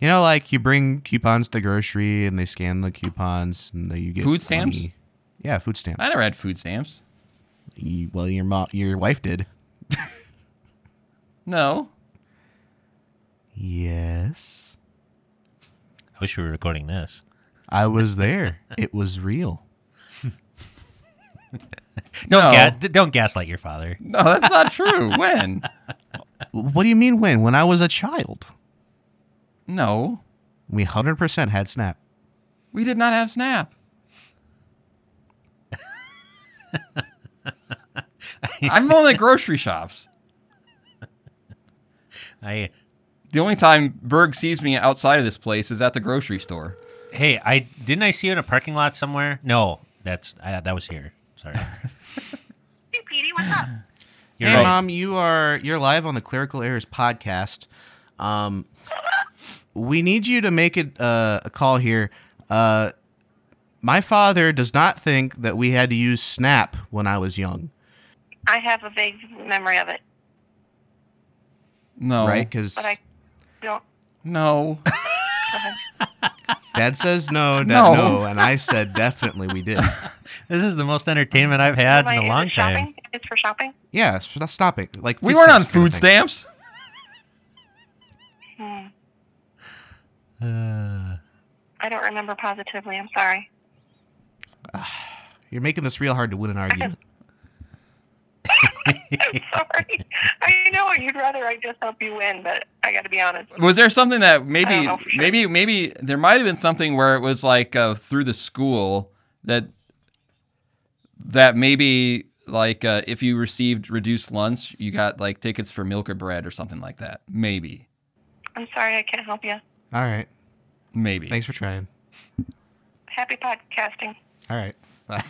You know, like you bring coupons to grocery and they scan the coupons and you get food stamps. Money. Yeah, food stamps. I never had food stamps. Well, your wife did. No. Yes. I wish we were recording this. I was there. It was real. Don't gaslight your father. No, that's not true. When? What do you mean when? When I was a child. No. We 100% had SNAP. We did not have SNAP. I'm only at grocery shops. The only time Berg sees me outside of this place is at the grocery store. Hey, I see you in a parking lot somewhere? No, that was here. Sorry. Hey, Petey, what's up? Hey, right. Mom, you're live on the Clerical Errors podcast. We need you to make it a call here. My father does not think that we had to use SNAP when I was young. I have a vague memory of it. No. Right? But I don't. No. Go ahead. Dad says no, and I said definitely we did. This is the most entertainment I've had in a long time. It's for shopping? Yeah, it's for shopping. Like, we weren't on food stamps. I don't remember positively. I'm sorry. You're making this real hard to win an argument. I'm sorry. I know you'd rather I just help you win, but I got to be honest. Was there something that maybe there might have been something where it was like through the school that maybe like if you received reduced lunch, you got like tickets for milk or bread or something like that. Maybe. I'm sorry, I can't help you. All right. Maybe. Thanks for trying. Happy podcasting. All right. Bye.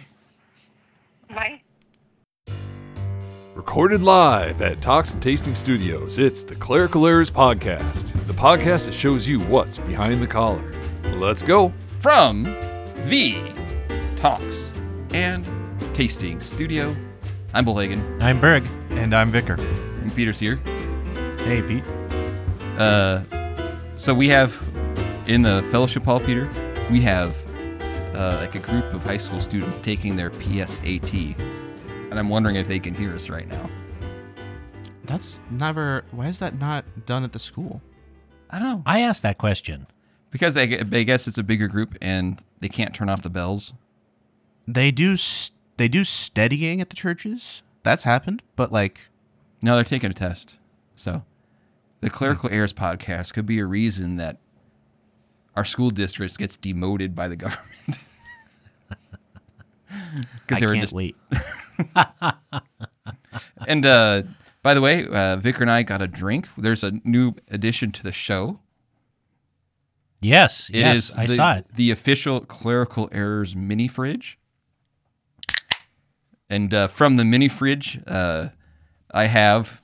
Bye. Recorded live at Talks and Tasting Studios, it's the Clerical Errors Podcast. The podcast that shows you what's behind the collar. Let's go. From the Talks and Tasting Studio, I'm Bill Hagen. I'm Berg. And I'm Vicar. And Peter's here. Hey, Pete. So we have, in the Fellowship Hall, Peter, we have like a group of high school students taking their PSAT. And I'm wondering if they can hear us right now. Why is that not done at the school? I don't know. I asked that question. Because they guess it's a bigger group and they can't turn off the bells. They do steadying at the churches. That's happened, but like... No, they're taking a test. So the Clerical Errors podcast could be a reason that our school district gets demoted by the government. I can't wait. And by the way, Vicar and I got a drink. There's a new addition to the show. Yes, I saw it. The official Clerical Errors mini fridge. And from the mini fridge, I have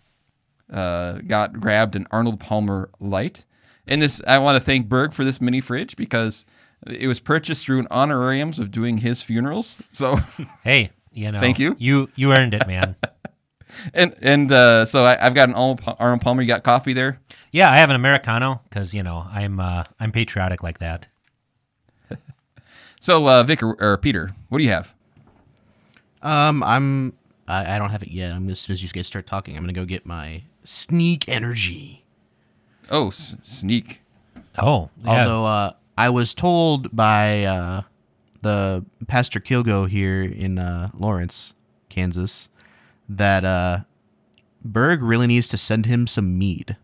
grabbed an Arnold Palmer light. And this, I want to thank Berg for this mini fridge because it was purchased through an honorariums of doing his funerals. So hey, you know, thank you. You earned it, man. and so I've got an Arnold Palmer. You got coffee there? Yeah, I have an Americano because you know I'm patriotic like that. So Vicar or Peter, what do you have? I don't have it yet. As soon as you guys start talking, I'm gonna go get my Sneak Energy. Oh, Sneak. Oh, yeah. Although I was told by the Pastor Kilgo here in Lawrence, Kansas, that Berg really needs to send him some mead.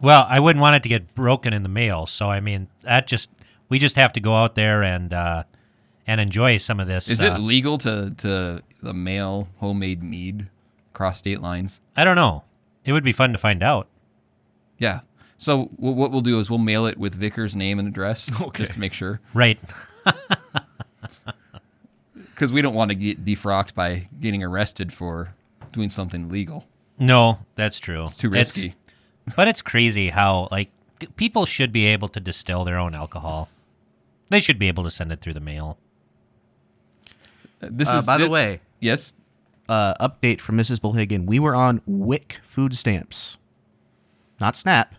Well, I wouldn't want it to get broken in the mail, so I mean, we just have to go out there and enjoy some of this. Is it legal to mail homemade mead across state lines? I don't know. It would be fun to find out. Yeah. So what we'll do is we'll mail it with Vicar's name and address, okay, just to make sure. Right. Because we don't want to get defrocked by getting arrested for doing something illegal. No, that's true. It's too risky. But it's crazy how like people should be able to distill their own alcohol. They should be able to send it through the mail. By the way. Yes? Update from Mrs. Bullhagen. We were on WIC food stamps. Not SNAP,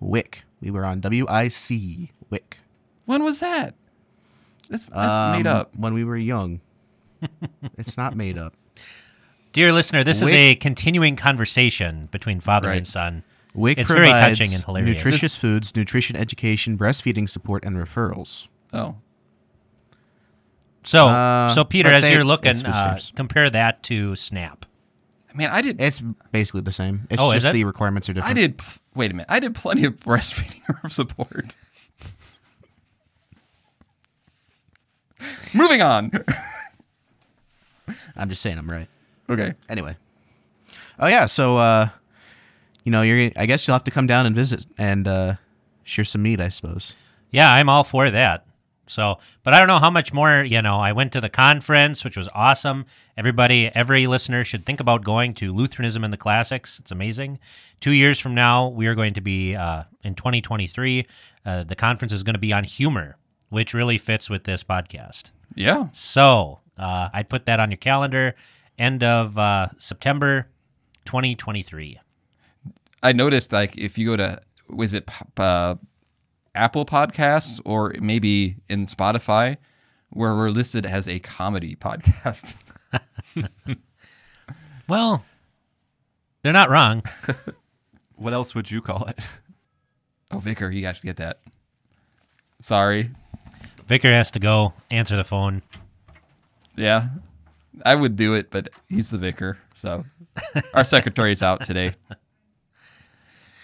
WIC. We were on WIC. When was that? That's made up. When we were young. It's not made up. Dear listener, this is a continuing conversation between father and son. WIC it's very touching and hilarious. Nutritious foods, nutrition education, breastfeeding support, and referrals. Oh. So, Peter, as you're looking, compare that to SNAP. I mean, I did. It's basically the same. It's just the requirements are different. Wait a minute. I did plenty of breastfeeding support. Moving on. I'm just saying I'm right. Okay. Anyway. Oh, yeah. So, I guess you'll have to come down and visit and share some meat, I suppose. Yeah, I'm all for that. So, but I don't know how much more, I went to the conference, which was awesome. Every listener should think about going to Lutheranism and the Classics. It's amazing. 2 years from now, we are going to be, in 2023, the conference is going to be on humor, which really fits with this podcast. Yeah. So, I'd put that on your calendar, end of September 2023. I noticed, if you go to, Apple Podcasts or maybe in Spotify, where we're listed as a comedy podcast. Well, they're not wrong. What else would you call it? Oh, Vicar, you guys get that. Sorry. Vicar has to go answer the phone. Yeah, I would do it, but he's the vicar, so our secretary's out today.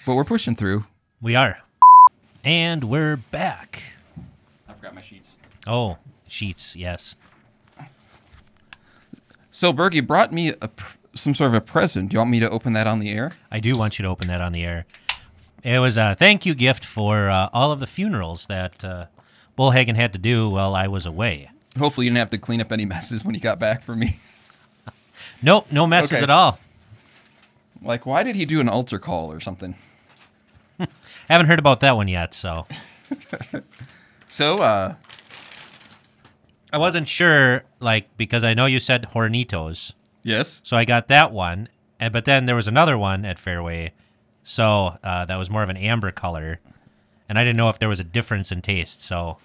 But we're pushing through. We are. And we're back. I forgot my sheets. Oh, sheets, yes. So, Bergie brought me some sort of a present. Do you want me to open that on the air? I do want you to open that on the air. It was a thank you gift for all of the funerals that Bullhagen had to do while I was away. Hopefully you didn't have to clean up any messes when you got back from me. Nope, no messes at all. Why did he do an altar call or something? Haven't heard about that one yet, so. I wasn't sure, because I know you said Hornitos. Yes. So I got that one, but then there was another one at Fairway, so that was more of an amber color, and I didn't know if there was a difference in taste, so.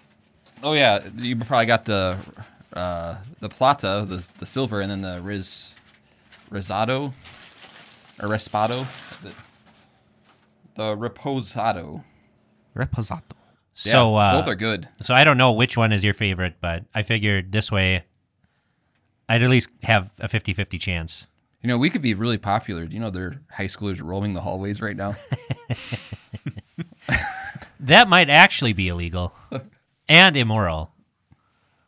Oh, yeah, you probably got the Plata, the silver, and then the Risotto, or Respado, the Reposado. Reposado. Yeah, so, both are good. So I don't know which one is your favorite, but I figured this way I'd at least have a 50-50 chance. We could be really popular. There are high schoolers roaming the hallways right now. That might actually be illegal and immoral.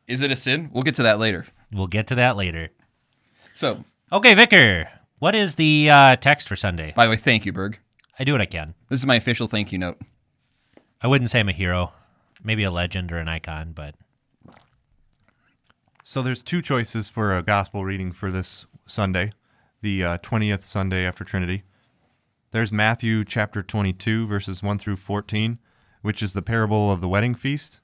Is it a sin? We'll get to that later. So. Okay, Vicar, what is the text for Sunday? By the way, thank you, Berg. I do what I can. This is my official thank you note. I wouldn't say I'm a hero, maybe a legend or an icon, but. So there's two choices for a gospel reading for this Sunday, the 20th Sunday after Trinity. There's Matthew chapter 22, verses 1 through 14, which is the parable of the wedding feast,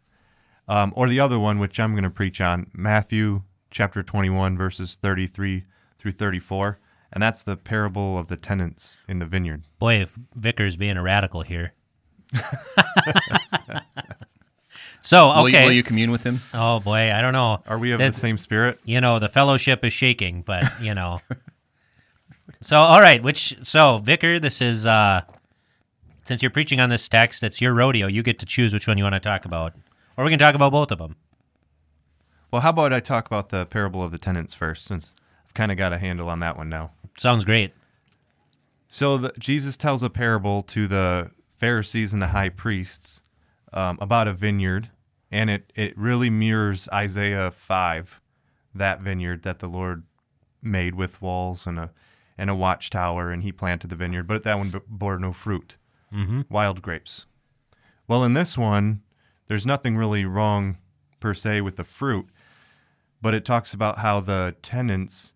or the other one, which I'm going to preach on, Matthew chapter 21, verses 33 through 34. And that's the parable of the tenants in the vineyard. Boy, Vicar's being a radical here. So, okay. Will you commune with him? Oh, boy, I don't know. Are we of the same spirit? The fellowship is shaking, but, So, all right, Vicar, this is, since you're preaching on this text, it's your rodeo. You get to choose which one you want to talk about. Or we can talk about both of them. Well, how about I talk about the parable of the tenants first, since I've kind of got a handle on that one now. Sounds great. So Jesus tells a parable to the Pharisees and the high priests about a vineyard, and it really mirrors Isaiah 5, that vineyard that the Lord made with walls and a watchtower, and he planted the vineyard, but that one bore no fruit, wild grapes. Well, in this one, there's nothing really wrong per se with the fruit, but it talks about how the tenants,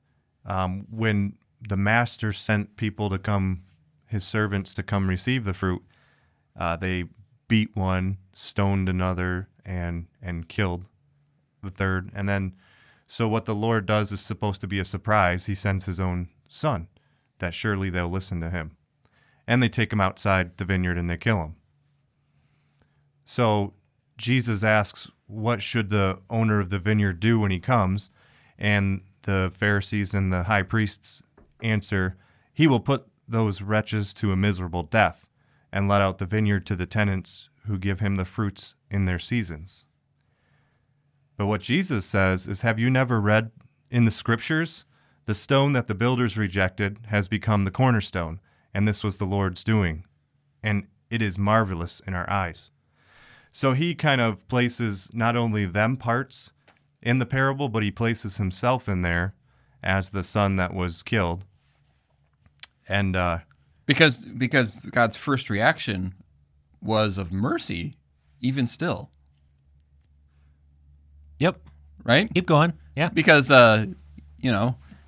when the master sent people to come, his servants to come receive the fruit, they beat one, stoned another, and killed the third. And then, so what the Lord does is supposed to be a surprise. He sends his own son, that surely they'll listen to him. And they take him outside the vineyard and they kill him. So Jesus asks, what should the owner of the vineyard do when he comes? And the Pharisees and the high priests answer, he will put those wretches to a miserable death and let out the vineyard to the tenants who give him the fruits in their seasons. But what Jesus says is, have you never read in the scriptures? The stone that the builders rejected has become the cornerstone, and this was the Lord's doing, and it is marvelous in our eyes. So he kind of places not only them parts in the parable, but he places himself in there as the son that was killed. And because God's first reaction was of mercy, even still. Yep. Right? Keep going. Yeah. Because,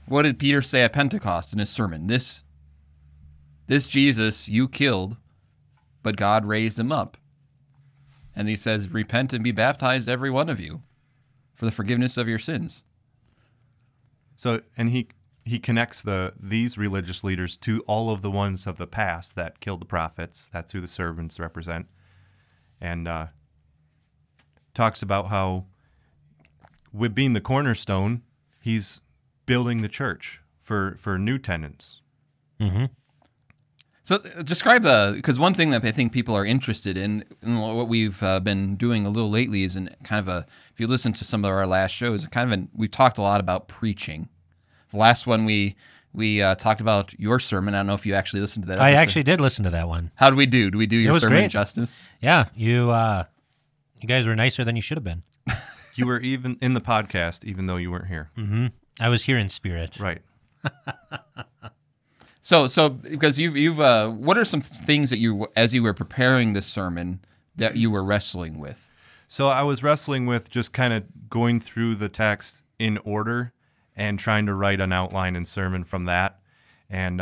what did Peter say at Pentecost in his sermon? This Jesus you killed, but God raised him up. And he says, repent and be baptized, every one of you, for the forgiveness of your sins. So, and he connects these religious leaders to all of the ones of the past that killed the prophets. That's who the servants represent. And talks about how, with being the cornerstone, he's building the church for new tenants. Mm-hmm. So describe, because one thing that I think people are interested in, and what we've been doing a little lately is if you listen to some of our last shows, we've talked a lot about preaching. The last one we talked about your sermon. I don't know if you actually listened to that episode. I actually did listen to that one. How did we do? Did we do your sermon justice? Yeah, you guys were nicer than you should have been. You were even in the podcast, even though you weren't here. Mm-hmm. I was here in spirit. Right. So because you've what are some things that you, as you were preparing this sermon, that you were wrestling with? So I was wrestling with just kind of going through the text in order and trying to write an outline and sermon from that. And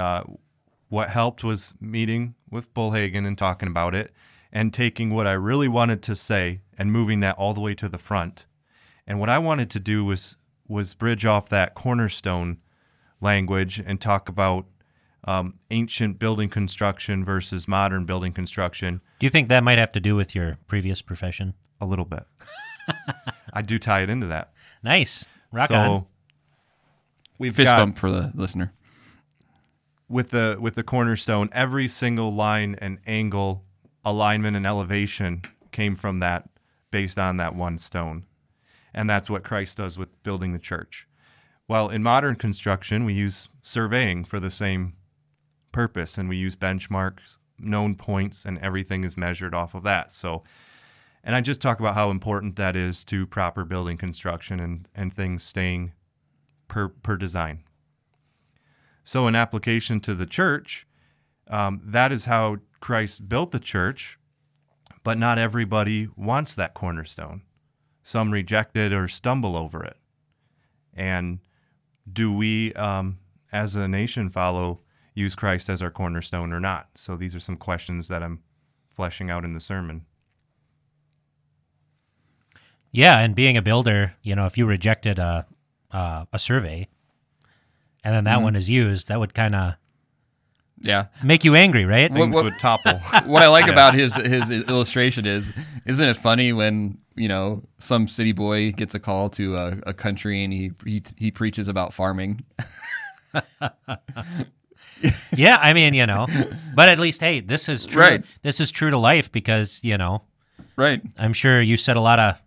what helped was meeting with Bullhagen and talking about it and taking what I really wanted to say and moving that all the way to the front. And what I wanted to do was bridge off that cornerstone language and talk about ancient building construction versus modern building construction. Do you think that might have to do with your previous profession? A little bit. I do tie it into that. Nice. Rock on. We've fist bump for the listener. With the cornerstone, every single line and angle, alignment and elevation came from that, based on that one stone. And that's what Christ does with building the church. While in modern construction, we use surveying for the same purpose, and we use benchmarks, known points, and everything is measured off of that. So, and I just talk about how important that is to proper building construction and things staying per design. So in application to the church, that is how Christ built the church, but not everybody wants that cornerstone. Some reject it or stumble over it. And do we, as a nation, use Christ as our cornerstone or not? So these are some questions that I'm fleshing out in the sermon. Yeah, and being a builder, if you rejected a survey, and then that one is used, that would kind of make you angry, right? Things would topple. What I like about his illustration is, isn't it funny when some city boy gets a call to a country and he preaches about farming? Yeah, I mean, but at least, hey, this is true. Right. This is true to life because, Right. I'm sure you said a lot of,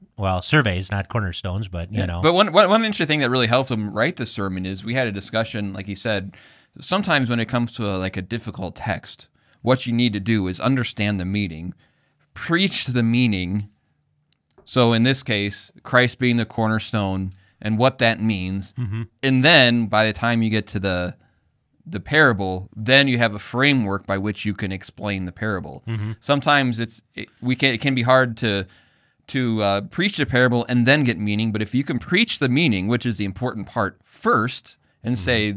surveys, not cornerstones, but, you know. But one interesting thing that really helped him write the sermon is we had a discussion, like he said, sometimes when it comes to a difficult text, what you need to do is understand the meaning, preach the meaning. So in this case, Christ being the cornerstone and what that means. Mm-hmm. And then by the time you get to the parable, then you have a framework by which you can explain the parable. Mm-hmm. Sometimes it can be hard to preach the parable and then get meaning, but if you can preach the meaning, which is the important part first, and say,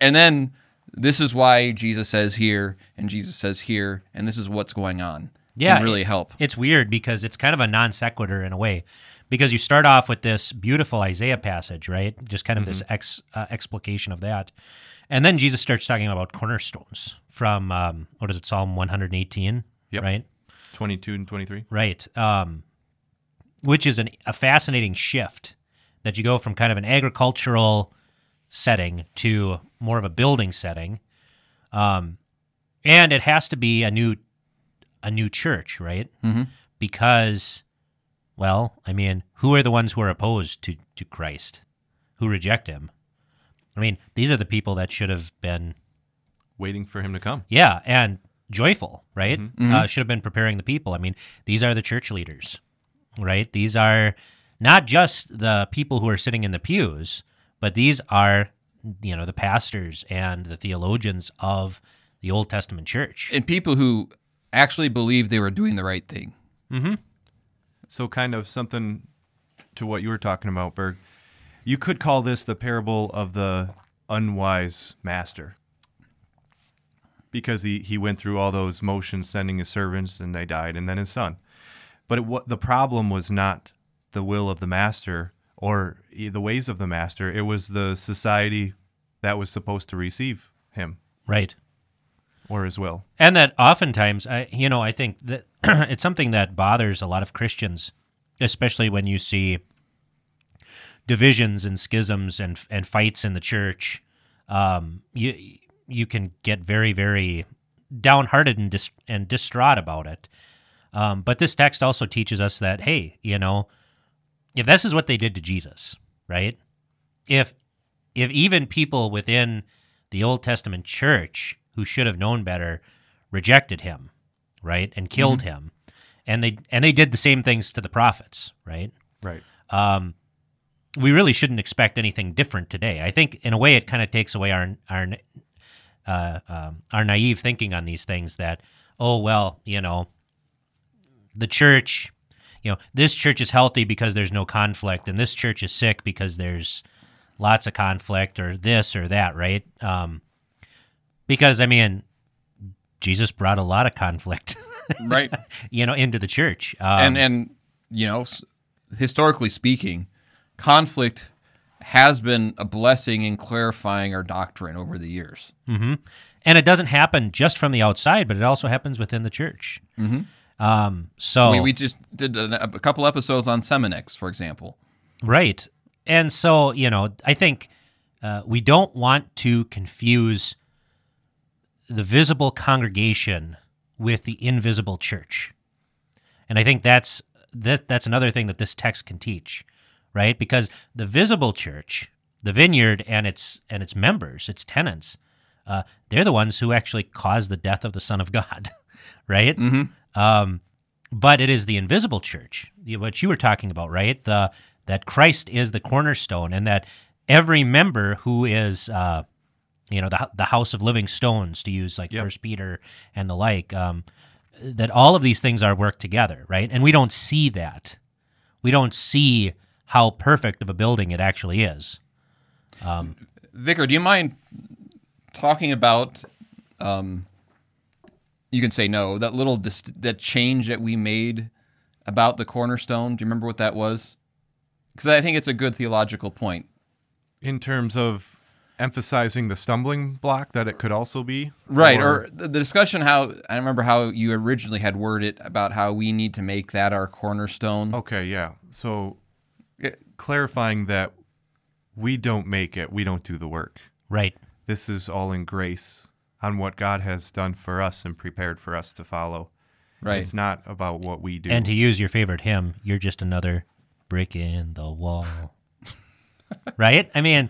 and then this is why Jesus says here, and Jesus says here, and this is what's going on. Yeah, can really help. It's weird because it's kind of a non sequitur in a way, because you start off with this beautiful Isaiah passage, right? Just kind of this explication of that, and then Jesus starts talking about cornerstones from Psalm 118, yep. Right? 22 and 23. Right. Which is a fascinating shift, that you go from kind of an agricultural setting to more of a building setting. And it has to be a new church, right? Mm-hmm. Because, well, I mean, who are the ones who are opposed to Christ, who reject him? I mean, these are the people that should have been waiting for him to come. Yeah, and joyful, right? Mm-hmm. Should have been preparing the people. I mean, these are the church leaders, right? These are not just the people who are sitting in the pews, but these are, you know, the pastors and the theologians of the Old Testament church. And people who actually believed they were doing the right thing. Mm-hmm. So kind of something to what you were talking about, Berg. You could call this the parable of the unwise master, because he went through all those motions, sending his servants, and they died, and then his son. But the problem was not the will of the master or the ways of the master. It was the society that was supposed to receive him. Right. Or his will. And that oftentimes, I think that it's something that bothers a lot of Christians, especially when you see divisions and schisms and fights in the church. You can get very, very downhearted and distraught about it. But this text also teaches us that, hey, you know, if this is what they did to Jesus, right? If even people within the Old Testament church who should have known better rejected him, right, and killed mm-hmm. him, and they did the same things to the prophets, right? Right. We really shouldn't expect anything different today. I think, in a way, it kind of takes away our naive thinking on these things. That, oh well, you know, the church, you know, this church is healthy because there's no conflict, and this church is sick because there's lots of conflict, or this or that, right? Because I mean, Jesus brought a lot of conflict, right? You know, into the church, and you know, historically speaking. Conflict has been a blessing in clarifying our doctrine over the years. Mm-hmm. And it doesn't happen just from the outside, but it also happens within the church. Mm-hmm. So we just did a couple episodes on Seminex, for example. Right. And so, you know, I think we don't want to confuse the visible congregation with the invisible church. And I think that's another thing that this text can teach. Right, because the visible church, the vineyard and its members, its tenants, they're the ones who actually caused the death of the Son of God, right? Mm-hmm. But it is the invisible church, what you were talking about, right? That Christ is the cornerstone, and that every member who is, the house of living stones, to use like 1 Peter and the like, that all of these things are worked together, right? And we don't see that. We don't see how perfect of a building it actually is. Vicar, do you mind talking about, you can say no, that little that change that we made about the cornerstone? Do you remember what that was? Because I think it's a good theological point. In terms of emphasizing the stumbling block that it could also be? Right, or the discussion how, I remember how you originally had worded about how we need to make that our cornerstone. Okay, yeah, so... clarifying that we don't make it, we don't do the work. Right. This is all in grace on what God has done for us and prepared for us to follow. Right. It's not about what we do. And to use your favorite hymn, you're just another brick in the wall. Right? I mean,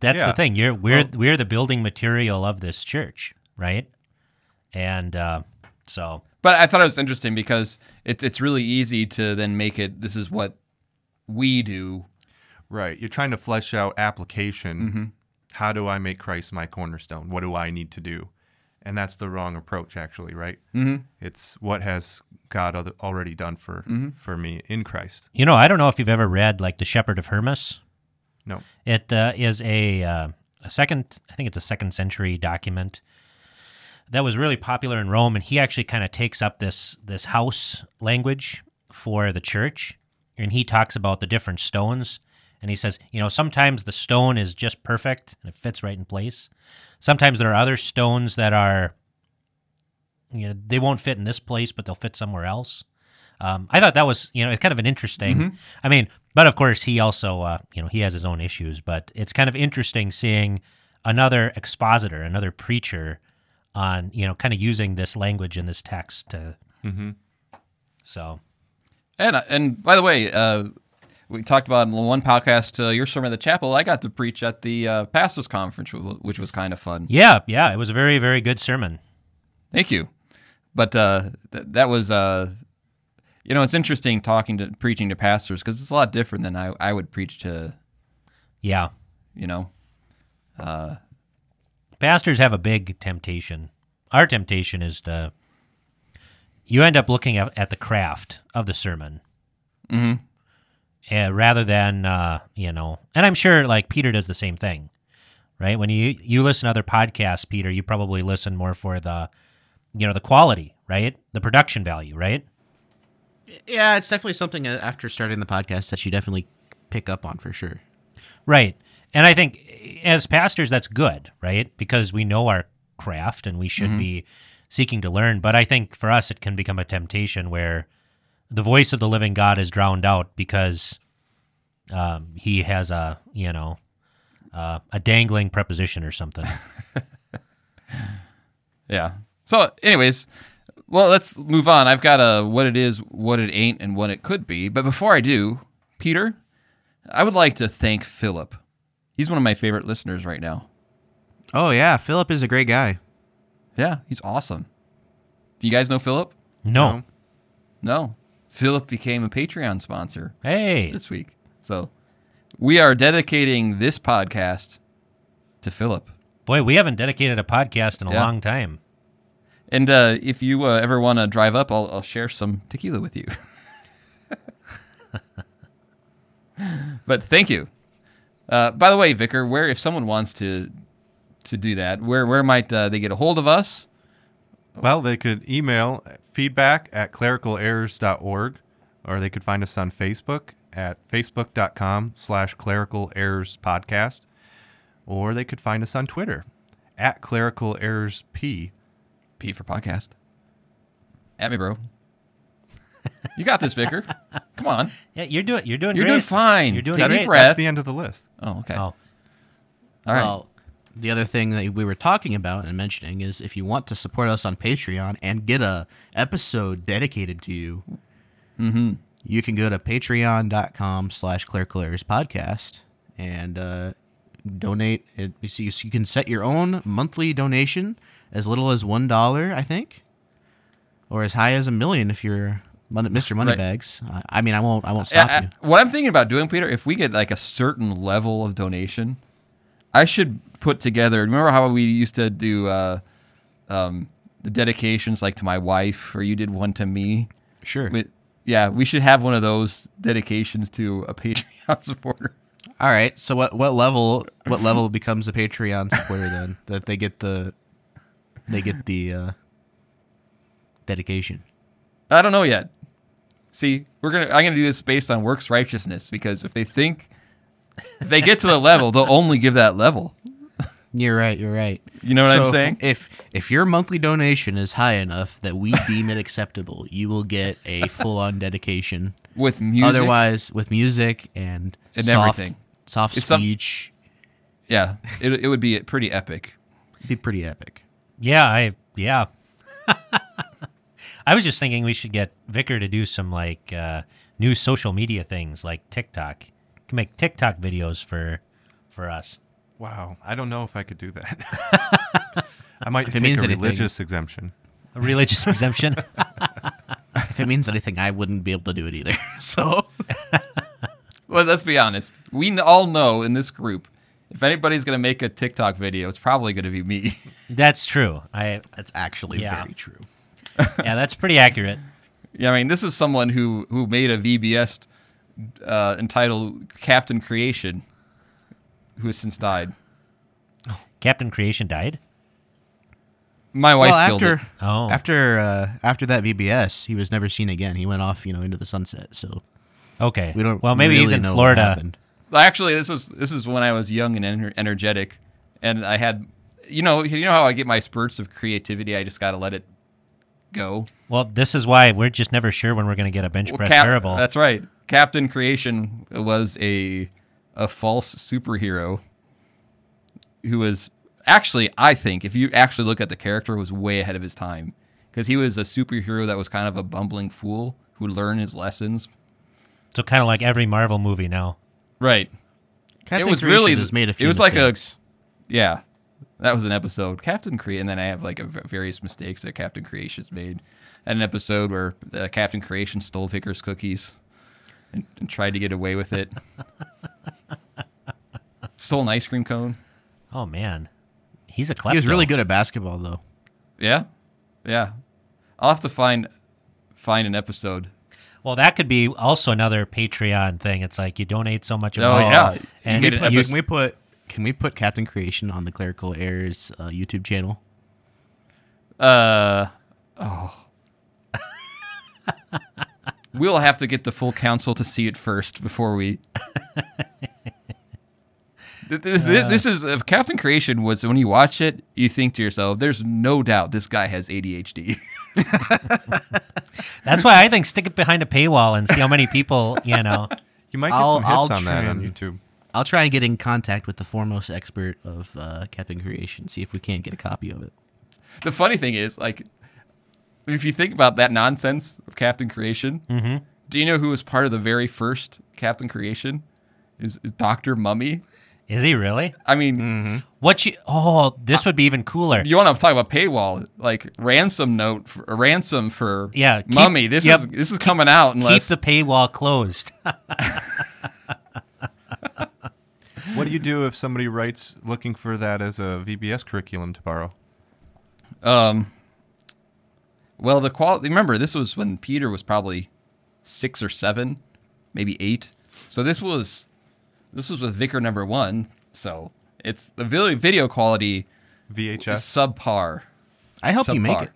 that's the thing. We're the building material of this church, right? And so. But I thought it was interesting because it's really easy to then make it, this is what we do. Right. You're trying to flesh out application. Mm-hmm. How do I make Christ my cornerstone? What do I need to do? And that's the wrong approach, actually, right? Mm-hmm. It's what has God already done for me in Christ. You know, I don't know if you've ever read, like, The Shepherd of Hermas. No. It is a second century document that was really popular in Rome, and he actually kind of takes up this house language for the church. And he talks about the different stones, and he says, you know, sometimes the stone is just perfect, and it fits right in place. Sometimes there are other stones that are you know, they won't fit in this place, but they'll fit somewhere else. I thought that was, you know, it's kind of an interesting, mm-hmm. I mean, but of course he also, you know, he has his own issues, but it's kind of interesting seeing another expositor, another preacher on, you know, kind of using this language in this text to, mm-hmm. so. And by the way, we talked about in one podcast, your sermon at the chapel. I got to preach at the pastors' conference, which was kind of fun. Yeah, it was a very, very good sermon. Thank you. But that was, you know, it's interesting preaching to pastors because it's a lot different than I would preach to. Yeah. You know, pastors have a big temptation. Our temptation is you end up looking at the craft of the sermon. Mm-hmm. Rather than, you know, and I'm sure like Peter does the same thing, right? When you listen to other podcasts, Peter, you probably listen more for the, you know, the quality, right? The production value, right? Yeah, it's definitely something after starting the podcast that you definitely pick up on for sure. Right. And I think as pastors, that's good, right? Because we know our craft and we should mm-hmm. be seeking to learn. But I think for us, it can become a temptation where the voice of the living God is drowned out because he has a, you know, a dangling preposition or something. Yeah. So anyways, well, let's move on. I've got a what it is, what it ain't, and what it could be. But before I do, Peter, I would like to thank Philip. He's one of my favorite listeners right now. Oh, yeah. Philip is a great guy. Yeah, he's awesome. Do you guys know Philip? No. Philip became a Patreon sponsor this week. So we are dedicating this podcast to Philip. Boy, we haven't dedicated a podcast in a long time. And if you ever want to drive up, I'll share some tequila with you. But thank you. By the way, Vicar, where if someone wants to do that, where might they get a hold of us? Well, they could email feedback@clericalerrors.org, or they could find us on Facebook at facebook.com/clericalerrorspodcast, or they could find us on Twitter at clericalerrorsp. P for podcast. At me, bro. You got this, Vicar. Come on. Yeah, you're doing great. You're doing fine. You're doing great. Take a breath. That's the end of the list. Oh, okay. Oh. All right. Well, the other thing that we were talking about and mentioning is if you want to support us on Patreon and get a episode dedicated to you, mm-hmm. you can go to patreon.com/clericalerrorspodcast and donate. You can set your own monthly donation as little as $1, I think, or as high as $1 million if you're Mr. Moneybags. Right. I mean, I won't stop you. What I'm thinking about doing, Peter, if we get like a certain level of donation, I should put together. Remember how we used to do the dedications, like to my wife, or you did one to me? Sure. We should have one of those dedications to a Patreon supporter. All right. So what level becomes a Patreon supporter then? That they get the dedication. I don't know yet. See, I'm gonna do this based on works righteousness because if they think. If they get to the level, they'll only give that level. You're right. You know what I'm saying? If your monthly donation is high enough that we deem it acceptable, you will get a full-on dedication. With music. Otherwise, with music and everything. Soft speech. Yeah, it would be pretty epic. It'd be pretty epic. Yeah. I was just thinking we should get Vicar to do some like new social media things like TikTok. Make TikTok videos for us. Wow, I don't know if I could do that. I might take a religious exemption. A religious exemption? If it means anything, I wouldn't be able to do it either. So, well, let's be honest. We all know in this group, if anybody's going to make a TikTok video, it's probably going to be me. That's true. That's actually very true. Yeah, that's pretty accurate. Yeah, I mean, this is someone who made a VBS entitled Captain Creation, who has since died. Captain Creation died? My wife killed it. Oh. After that VBS, he was never seen again. He went off, you know, into the sunset. So okay. We don't. Well, maybe really he's in Florida. Actually, this is when I was young and energetic, and I had, you know how I get my spurts of creativity. I just got to let it go. Well, this is why we're just never sure when we're going to get a bench press parable. That's right. Captain Creation was a false superhero who was actually, I think, if you actually look at the character, was way ahead of his time, because he was a superhero that was kind of a bumbling fool who learned his lessons. So kind of like every Marvel movie now. Right. Captain Creation has made a few mistakes. That was an episode, Captain Creation, and then I have like various mistakes that Captain Creation's made. And an episode where Captain Creation stole Vickers cookies and tried to get away with it. Stole an ice cream cone. Oh man, he's a klepto. He was really good at basketball though. Yeah, yeah. I'll have to find an episode. Well, that could be also another Patreon thing. It's like you donate so much. And can we put Captain Creation on the Clerical Errors YouTube channel? We'll have to get the full council to see it first before we. This is Captain Creation was, when you watch it, you think to yourself, there's no doubt this guy has ADHD. That's why I think stick it behind a paywall and see how many people, you know. You might get some hits on that on YouTube. I'll try and get in contact with the foremost expert of Captain Creation, see if we can't get a copy of it. The funny thing is, like, if you think about that nonsense of Captain Creation, mm-hmm. do you know who was part of the very first Captain Creation? Is Dr. Mummy. Is he really? I mean, mm-hmm. This would be even cooler. You want to talk about paywall, like ransom for Mummy. This is coming out unless keep the paywall closed. What do you do if somebody writes looking for that as a VBS curriculum to borrow? Well, the quality. Remember, this was when Peter was probably 6 or 7, maybe 8. So this was with Vicar number 1, so it's the video quality VHS subpar. I help you make it.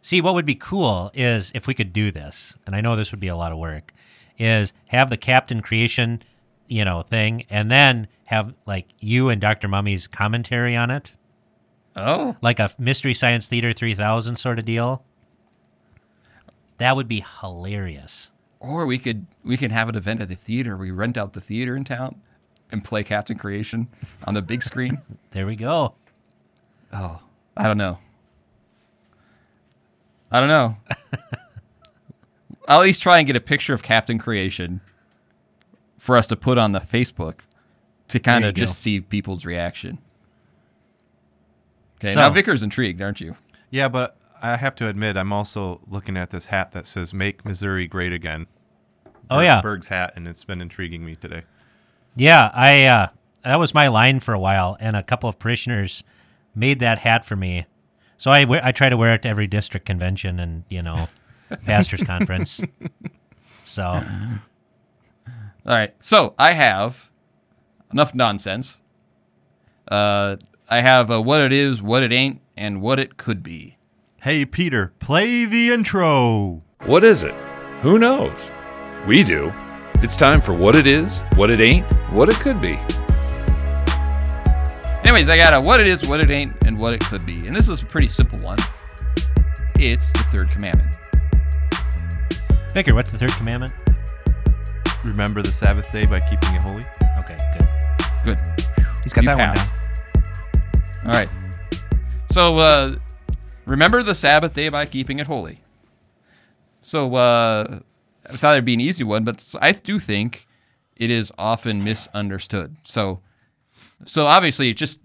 See, what would be cool is if we could do this, and I know this would be a lot of work, is have the Captain Creation, you know, thing, and then have like you and Dr. Mummy's commentary on it. Oh, like a Mystery Science Theater 3000 sort of deal. That would be hilarious. Or we can have an event at the theater. We rent out the theater in town and play Captain Creation on the big screen. There we go. Oh, I don't know. I'll at least try and get a picture of Captain Creation for us to put on the Facebook to kind of just see people's reaction. Okay, so, now Vicar's intrigued, aren't you? Yeah, but I have to admit, I'm also looking at this hat that says "Make Missouri Great Again." Berg's hat, and it's been intriguing me today. Yeah, I that was my line for a while, and a couple of parishioners made that hat for me. So I try to wear it to every district convention and pastors conference. So, all right. So I have enough nonsense. I have what it is, what it ain't, and what it could be. Hey, Peter, play the intro. What is it? Who knows? We do. It's time for what it is, what it ain't, what it could be. Anyways, I got a what it is, what it ain't, and what it could be. And this is a pretty simple one. It's the third commandment. Baker, what's the third commandment? Remember the Sabbath day by keeping it holy. Okay, good. He's got that one down. All right. So, remember the Sabbath day by keeping it holy. So I thought it'd be an easy one, but I do think it is often misunderstood. So obviously, just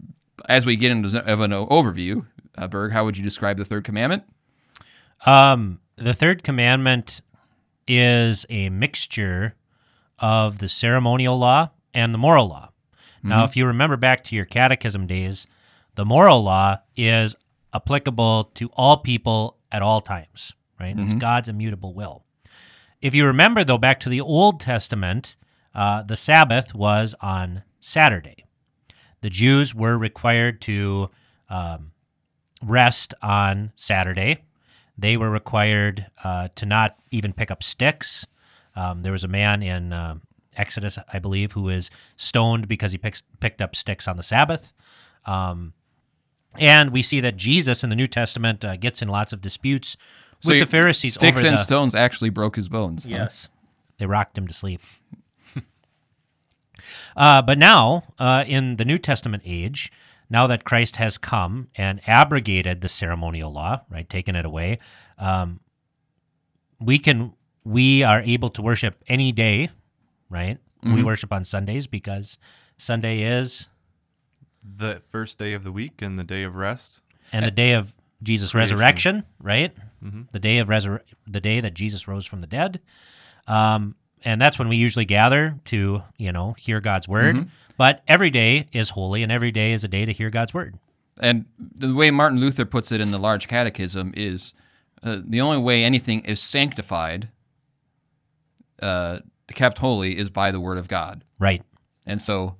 as we get into an overview, Berg, how would you describe the third commandment? The third commandment is a mixture of the ceremonial law and the moral law. Mm-hmm. Now, if you remember back to your catechism days, the moral law is applicable to all people at all times, right? Mm-hmm. It's God's immutable will. If you remember, though, back to the Old Testament, the Sabbath was on Saturday. The Jews were required to rest on Saturday. They were required to not even pick up sticks. There was a man in Exodus, I believe, who is stoned because he picked up sticks on the Sabbath. And we see that Jesus in the New Testament gets in lots of disputes with the Pharisees. Sticks and stones actually broke his bones. Yes. Huh? They rocked him to sleep. But now, in the New Testament age, now that Christ has come and abrogated the ceremonial law, right, taken it away, we are able to worship any day, right? Mm-hmm. We worship on Sundays because Sunday is the first day of the week and the day of rest. And the day of Jesus' resurrection, right? Mm-hmm. The day that Jesus rose from the dead. And that's when we usually gather to, hear God's word. Mm-hmm. But every day is holy, and every day is a day to hear God's word. And the way Martin Luther puts it in the Large Catechism is the only way anything is sanctified, kept holy, is by the word of God. Right. And so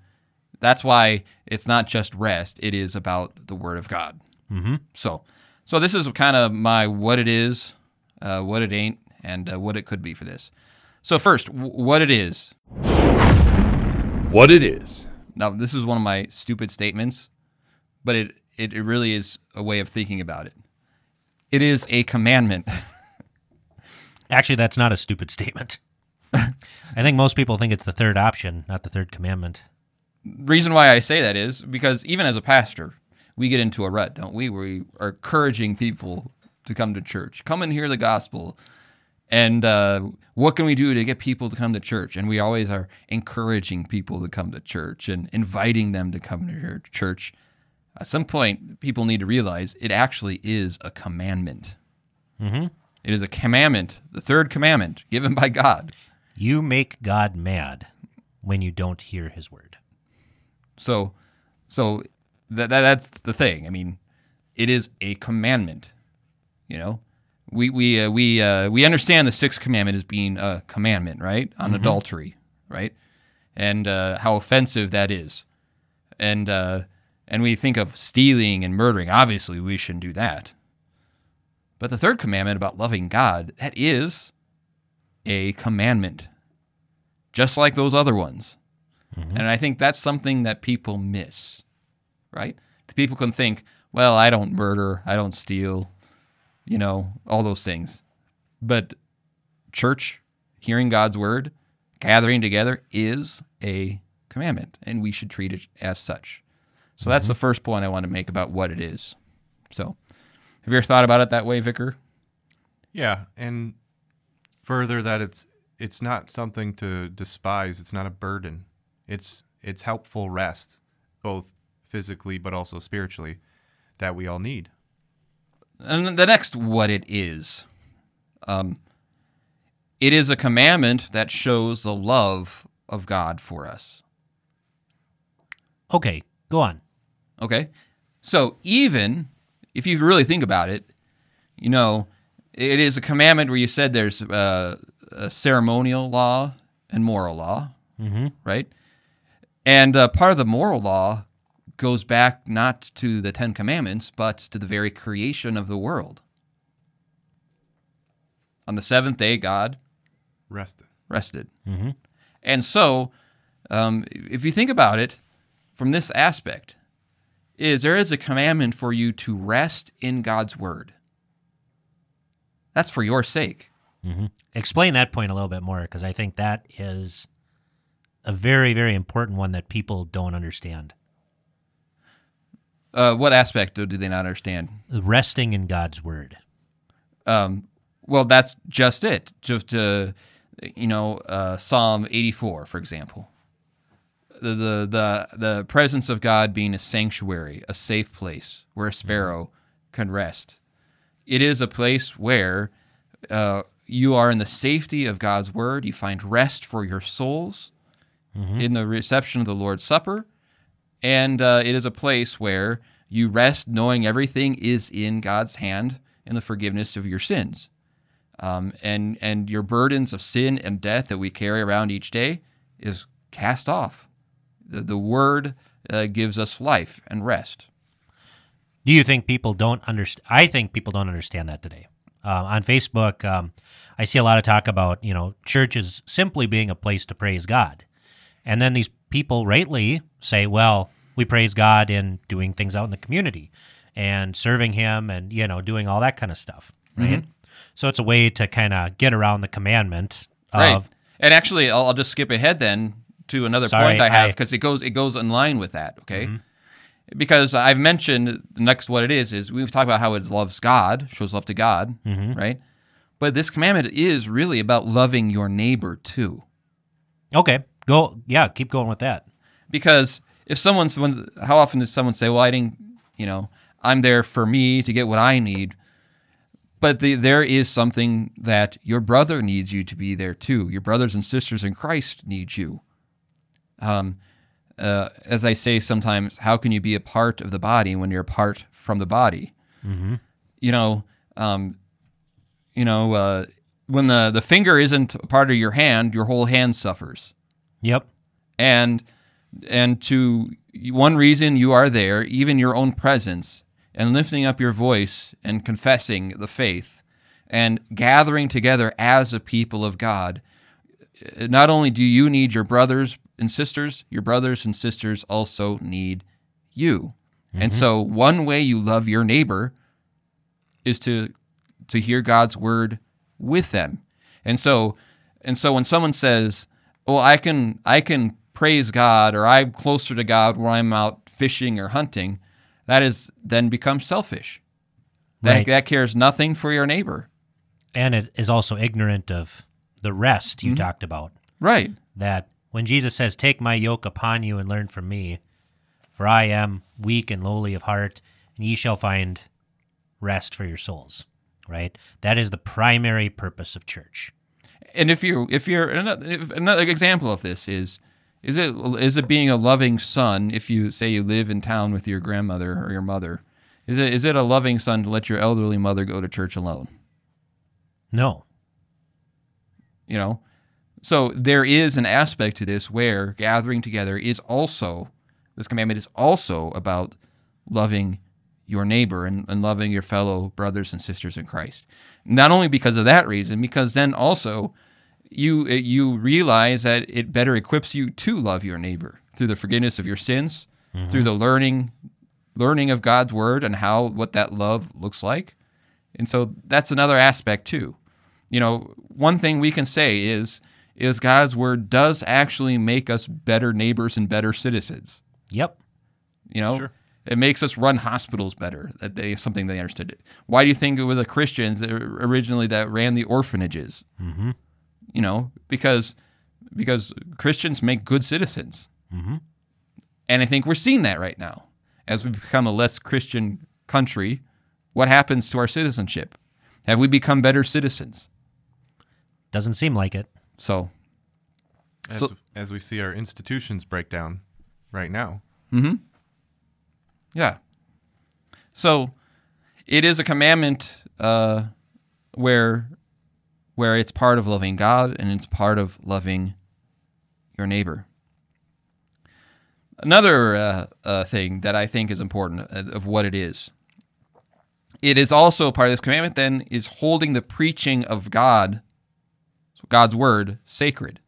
that's why it's not just rest. It is about the word of God. Mm-hmm. So this is kind of my what it is, what it ain't, and what it could be for this. So first, what it is. What it is. Now, this is one of my stupid statements, but it really is a way of thinking about it. It is a commandment. Actually, that's not a stupid statement. I think most people think it's the third option, not the third commandment. Reason why I say that is because even as a pastor, we get into a rut, don't we? We are encouraging people to come to church. Come and hear the gospel. And what can we do to get people to come to church? And we always are encouraging people to come to church and inviting them to come to church. At some point, people need to realize it actually is a commandment. Mm-hmm. It is a commandment, the third commandment given by God. You make God mad when you don't hear his word. So that's the thing. I mean, it is a commandment, We understand the sixth commandment as being a commandment, right, on mm-hmm. adultery, right, and how offensive that is, and we think of stealing and murdering. Obviously, we shouldn't do that. But the third commandment about loving God, that is a commandment, just like those other ones, mm-hmm. and I think that's something that people miss, right? The people can think, well, I don't murder, I don't steal. All those things. But church, hearing God's word, gathering together is a commandment, and we should treat it as such. So mm-hmm. that's the first point I want to make about what it is. So have you ever thought about it that way, Vicar? Yeah, and further that it's not something to despise. It's not a burden. It's helpful rest, both physically but also spiritually, that we all need. And the next what it is. It is a commandment that shows the love of God for us. Okay, go on. Okay. So even if you really think about it, it is a commandment where you said there's a ceremonial law and moral law, mm-hmm. right? And part of the moral law goes back not to the Ten Commandments, but to the very creation of the world. On the seventh day, God rested. Mm-hmm. And so, if you think about it from this aspect, there is a commandment for you to rest in God's word. That's for your sake. Mm-hmm. Explain that point a little bit more, because I think that is a very, very important one that people don't understand. What aspect do they not understand? Resting in God's word. Well, that's just it. Just Psalm 84, for example, the presence of God being a sanctuary, a safe place where a sparrow mm-hmm. can rest. It is a place where you are in the safety of God's word. You find rest for your souls mm-hmm. in the reception of the Lord's Supper. And it is a place where you rest knowing everything is in God's hand in the forgiveness of your sins. And your burdens of sin and death that we carry around each day is cast off. The word gives us life and rest. Do you think people don't understand? I think people don't understand that today. On Facebook, I see a lot of talk about, churches simply being a place to praise God. And then these people rightly say, well, we praise God in doing things out in the community. and serving him and, you know, doing all that kind of stuff, right? Mm-hmm. So it's a way to kind of get around the commandment of... Right. And actually, I'll just skip ahead then to another point I have, because it goes in line with that, okay? Mm-hmm. Because I've mentioned what it is we've talked about how it loves God, shows love to God, mm-hmm. right? But this commandment is really about loving your neighbor too. Okay, keep going with that. Because if how often does someone say, "Well, I'm there for me to get what I need," but there is something that your brother needs you to be there too. Your brothers and sisters in Christ need you. As I say sometimes, how can you be a part of the body when you're apart from the body? Mm-hmm. When the finger isn't a part of your hand, your whole hand suffers. Yep. And to one reason you are there, even your own presence, and lifting up your voice and confessing the faith and gathering together as a people of God, not only do you need your brothers and sisters, your brothers and sisters also need you. Mm-hmm. And so one way you love your neighbor is to hear God's word with them. And so when someone says, "Well, I can praise God," or "I'm closer to God when I'm out fishing or hunting," that is then becomes selfish. Right. That cares nothing for your neighbor. And it is also ignorant of the rest you mm-hmm. talked about. Right. That when Jesus says, "Take my yoke upon you and learn from me, for I am weak and lowly of heart, and ye shall find rest for your souls." Right? That is the primary purpose of church. And another example of this is it being a loving son if you say you live in town with your grandmother or your mother? Is it a loving son to let your elderly mother go to church alone? No. So there is an aspect to this where gathering together this commandment is also about loving your neighbor and loving your fellow brothers and sisters in Christ. Not only because of that reason, because then also you realize that it better equips you to love your neighbor through the forgiveness of your sins, mm-hmm. through the learning of God's word and what that love looks like. And so that's another aspect too. One thing we can say is God's word does actually make us better neighbors and better citizens. Yep. Sure. It makes us run hospitals better. Something they understood. Why do you think it was the Christians originally that ran the orphanages? Mm-hmm. Because Christians make good citizens. Mm-hmm. And I think we're seeing that right now. As we become a less Christian country, what happens to our citizenship? Have we become better citizens? Doesn't seem like it. So as we see our institutions break down right now. Mm-hmm. Yeah. So it is a commandment where it's part of loving God and it's part of loving your neighbor. Another thing that I think is important of what it is. It is also part of this commandment then is holding the preaching of God, God's word, sacred.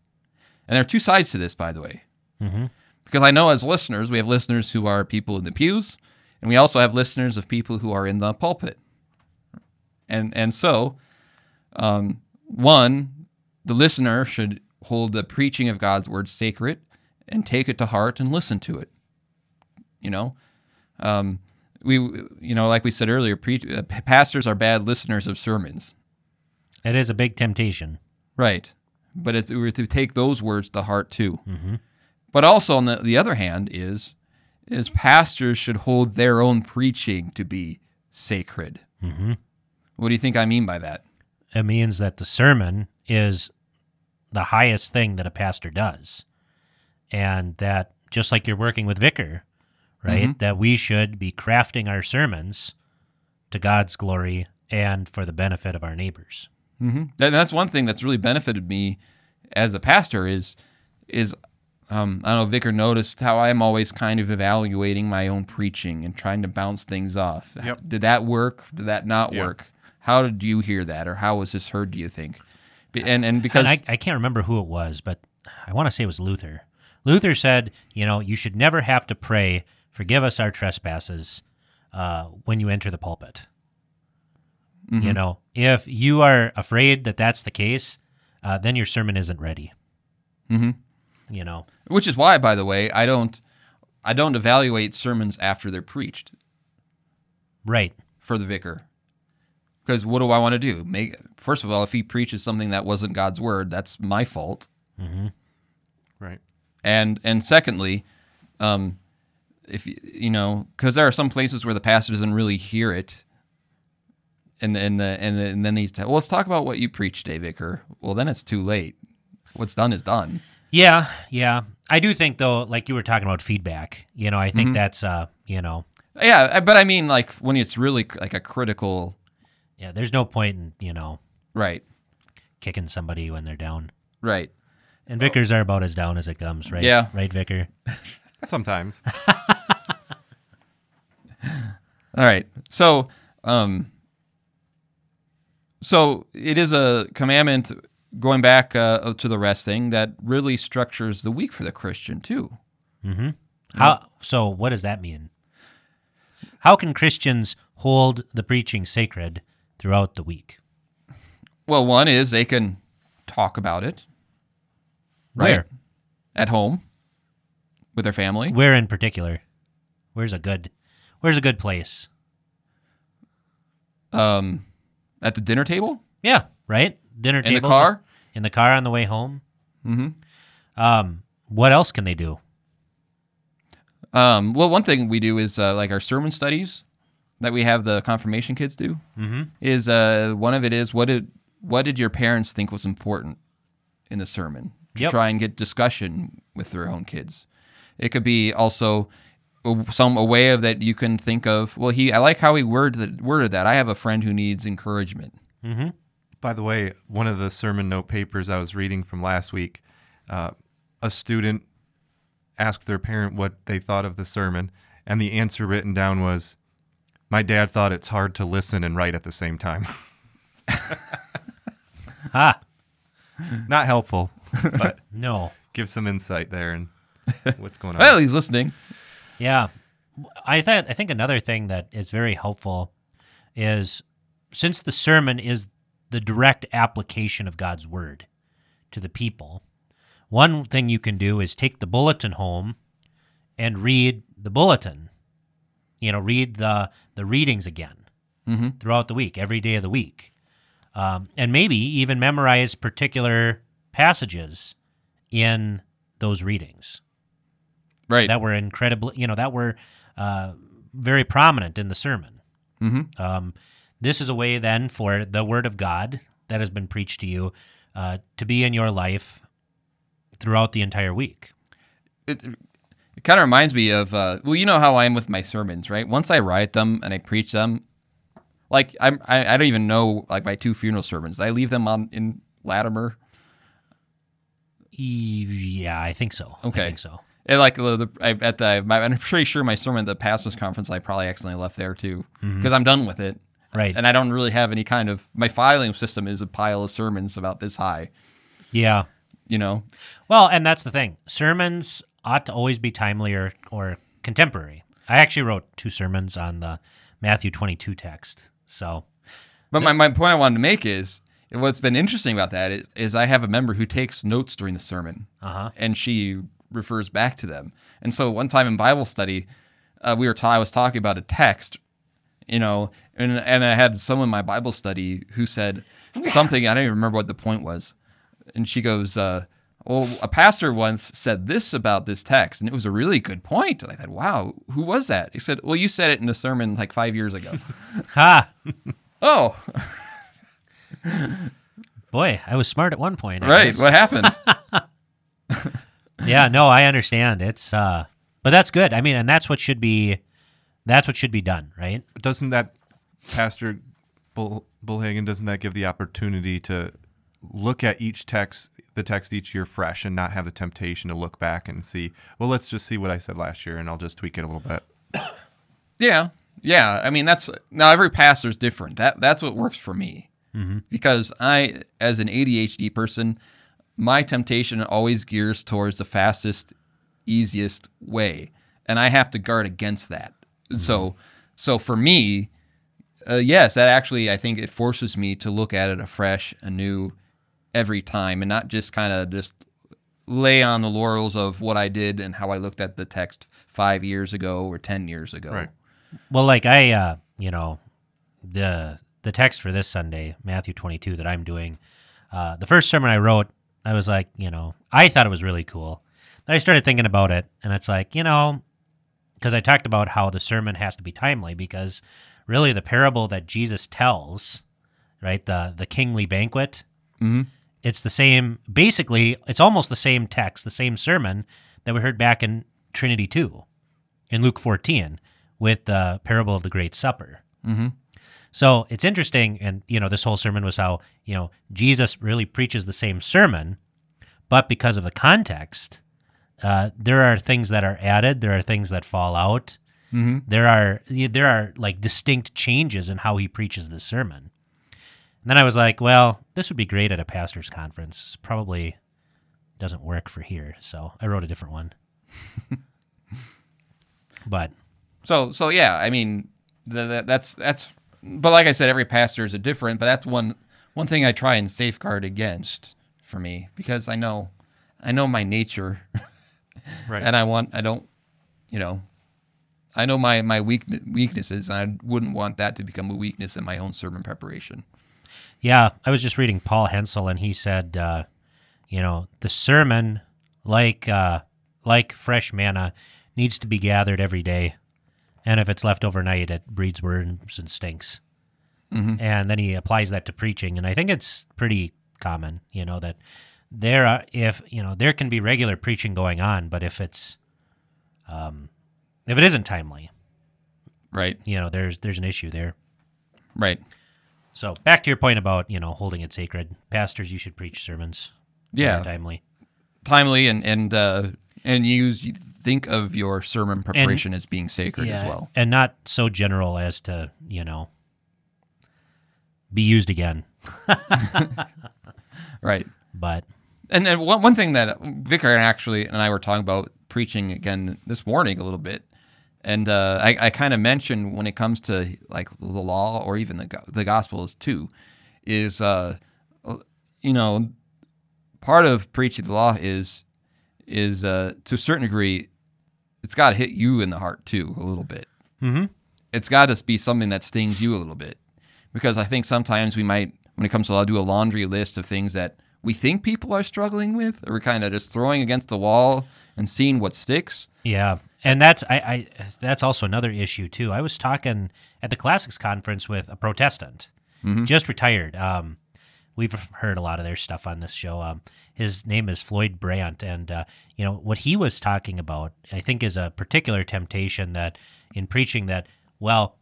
And there are two sides to this, by the way. Mm-hmm. Because I know as listeners, we have listeners who are people in the pews, and we also have listeners of people who are in the pulpit. And so, one, the listener should hold the preaching of God's word sacred and take it to heart and listen to it. Like we said earlier, pastors are bad listeners of sermons. It is a big temptation. Right. But we're to take those words to heart too. Mm-hmm. But also, on the other hand, is pastors should hold their own preaching to be sacred. Mm-hmm. What do you think I mean by that? It means that the sermon is the highest thing that a pastor does. And that, just like you're working with Vicar, right, mm-hmm. that we should be crafting our sermons to God's glory and for the benefit of our neighbors. Mm-hmm. And that's one thing that's really benefited me as a pastor is I don't know, Vicar noticed how I'm always kind of evaluating my own preaching and trying to bounce things off. Yep. Did that work? Did that not work? How did you hear that? Or how was this heard, do you think? And I can't remember who it was, but I want to say it was Luther. Luther said, you should never have to pray, "Forgive us our trespasses," when you enter the pulpit. Mm-hmm. You know, if you are afraid that that's the case, then your sermon isn't ready. Mm-hmm. You know, which is why, by the way, I don't evaluate sermons after they're preached. Right. For the vicar. Because what do I want to do? First of all, if he preaches something that wasn't God's word, that's my fault. Mm-hmm. Right. And secondly, if you know, because there are some places where the pastor doesn't really hear it, and then he's let's talk about what you preached today, vicar. Well, then it's too late. What's done is done. Yeah, yeah. I do think though, like you were talking about feedback. You know, I think mm-hmm. that's you know. Yeah, but I mean, like when it's really like a critical. Yeah, there's no point in, you know. Right. Kicking somebody when they're down. Right. And vicars are about as down as it comes, right? Yeah. Right, vicar? Sometimes. All right. So, so it is a commandment, going back to the resting, that really structures the week for the Christian, too. Mm-hmm. So what does that mean? How can Christians hold the preaching sacred throughout the week? Well, one is they can talk about it. Right? Where? At home with their family. Where in particular? Where's a good place? At the dinner table? Yeah, right? Dinner table. In the car? In the car on the way home? Mm-hmm. What else can they do? Well, one thing we do is like our sermon studies that we have the confirmation kids do mm-hmm. is one of it is what did your parents think was important in the sermon? To yep. try and get discussion with their own kids. It could be also a way of that you can think of. Well, I like how he worded that. I have a friend who needs encouragement. Mm-hmm. By the way, one of the sermon note papers I was reading from last week, a student asked their parent what they thought of the sermon, and the answer written down was, "My dad thought it's hard to listen and write at the same time." Ha! Not helpful. But no, give some insight there and what's going on. Well, he's listening. Yeah, I think another thing that is very helpful is since the sermon is the direct application of God's word to the people, one thing you can do is take the bulletin home and read the bulletin. You know, read the readings again mm-hmm. throughout the week, every day of the week, and maybe even memorize particular passages in those readings, right? That were incredibly, you know, that were very prominent in the sermon. Mm-hmm. This is a way then for the Word of God that has been preached to you to be in your life throughout the entire week. It kind of reminds me of well, you know how I am with my sermons, right? Once I write them and I preach them, like I don't even know like my two funeral sermons. I leave them on in Latimer. Yeah, I think so. Okay. I think so. And like I'm pretty sure my sermon at the pastor's conference, I probably accidentally left there too, because mm-hmm. I'm done with it. Right. And I don't really have any kind of, my filing system is a pile of sermons about this high. Yeah. You know? Well, and that's the thing. Sermons ought to always be timely or contemporary. I actually wrote two sermons on the Matthew 22 text. So, but my point I wanted to make is, what's been interesting about that is I have a member who takes notes during the sermon, uh-huh. and she refers back to them. And so one time in Bible study, I was talking about a text, you know, and I had someone in my Bible study who said something, I don't even remember what the point was, and she goes, well, a pastor once said this about this text, and it was a really good point. And I thought, wow, who was that? He said, well, you said it in a sermon like 5 years ago. Ha! Oh! Boy, I was smart at one point. Right, what happened? Yeah, no, I understand. It's but that's good. I mean, and that's what should be done, right? Doesn't that, Pastor Bullhagen, doesn't that give the opportunity to look at each text, the text each year fresh, and not have the temptation to look back and see, well, let's just see what I said last year, and I'll just tweak it a little bit. Yeah, yeah. I mean, that's, now every pastor's different. That's what works for me. Mm-hmm. Because I, as an ADHD person, my temptation always gears towards the fastest, easiest way, and I have to guard against that. Mm-hmm. So, So for me, yes, that actually, I think it forces me to look at it afresh, anew, every time, and not just kind of just lay on the laurels of what I did and how I looked at the text 5 years ago or 10 years ago. Right. Well, like I, you know, the text for this Sunday, Matthew 22, that I'm doing, the first sermon I wrote, I was like, you know, I thought it was really cool. Then I started thinking about it, and it's like, you know, because I talked about how the sermon has to be timely, because really the parable that Jesus tells, right, the kingly banquet, mm-hmm. It's the same, basically, it's almost the same text, the same sermon that we heard back in Trinity 2, in Luke 14, with the parable of the Great Supper. Mm-hmm. So it's interesting, and, you know, this whole sermon was how, you know, Jesus really preaches the same sermon, but because of the context, there are things that are added, there are things that fall out, mm-hmm. there are like distinct changes in how he preaches this sermon. And then I was like, well, this would be great at a pastor's conference. Probably doesn't work for here, so I wrote a different one. But so yeah, I mean, that's. But like I said, every pastor is different. But that's one thing I try and safeguard against for me, because I know my nature, right? And I know my weaknesses, and I wouldn't want that to become a weakness in my own sermon preparation. Yeah, I was just reading Paul Hensel, and he said, you know, the sermon, like fresh manna, needs to be gathered every day, and if it's left overnight, it breeds worms and stinks. Mm-hmm. And then he applies that to preaching, and I think it's pretty common, you know, that there can be regular preaching going on, but if it's, if it isn't timely, right, you know, there's an issue there, right. So back to your point about, you know, holding it sacred. Pastors, you should preach sermons. Yeah. Timely and you think of your sermon preparation as being sacred as well. And not so general as to, you know, be used again. Right. But. And then one thing that Vicar and I were talking about preaching again this morning a little bit. And I kind of mentioned when it comes to like the law or even the Gospels too, is you know, part of preaching the law is to a certain degree, it's got to hit you in the heart too a little bit. Mm-hmm. It's got to be something that stings you a little bit, because I think sometimes we might, when it comes to law, do a laundry list of things that we think people are struggling with, or we're kind of just throwing against the wall and seeing what sticks. Yeah. And that's that's also another issue, too. I was talking at the Classics Conference with a Protestant, mm-hmm. just retired. We've heard a lot of their stuff on this show. His name is Floyd Brandt, and you know what he was talking about, I think, is a particular temptation that in preaching that, well,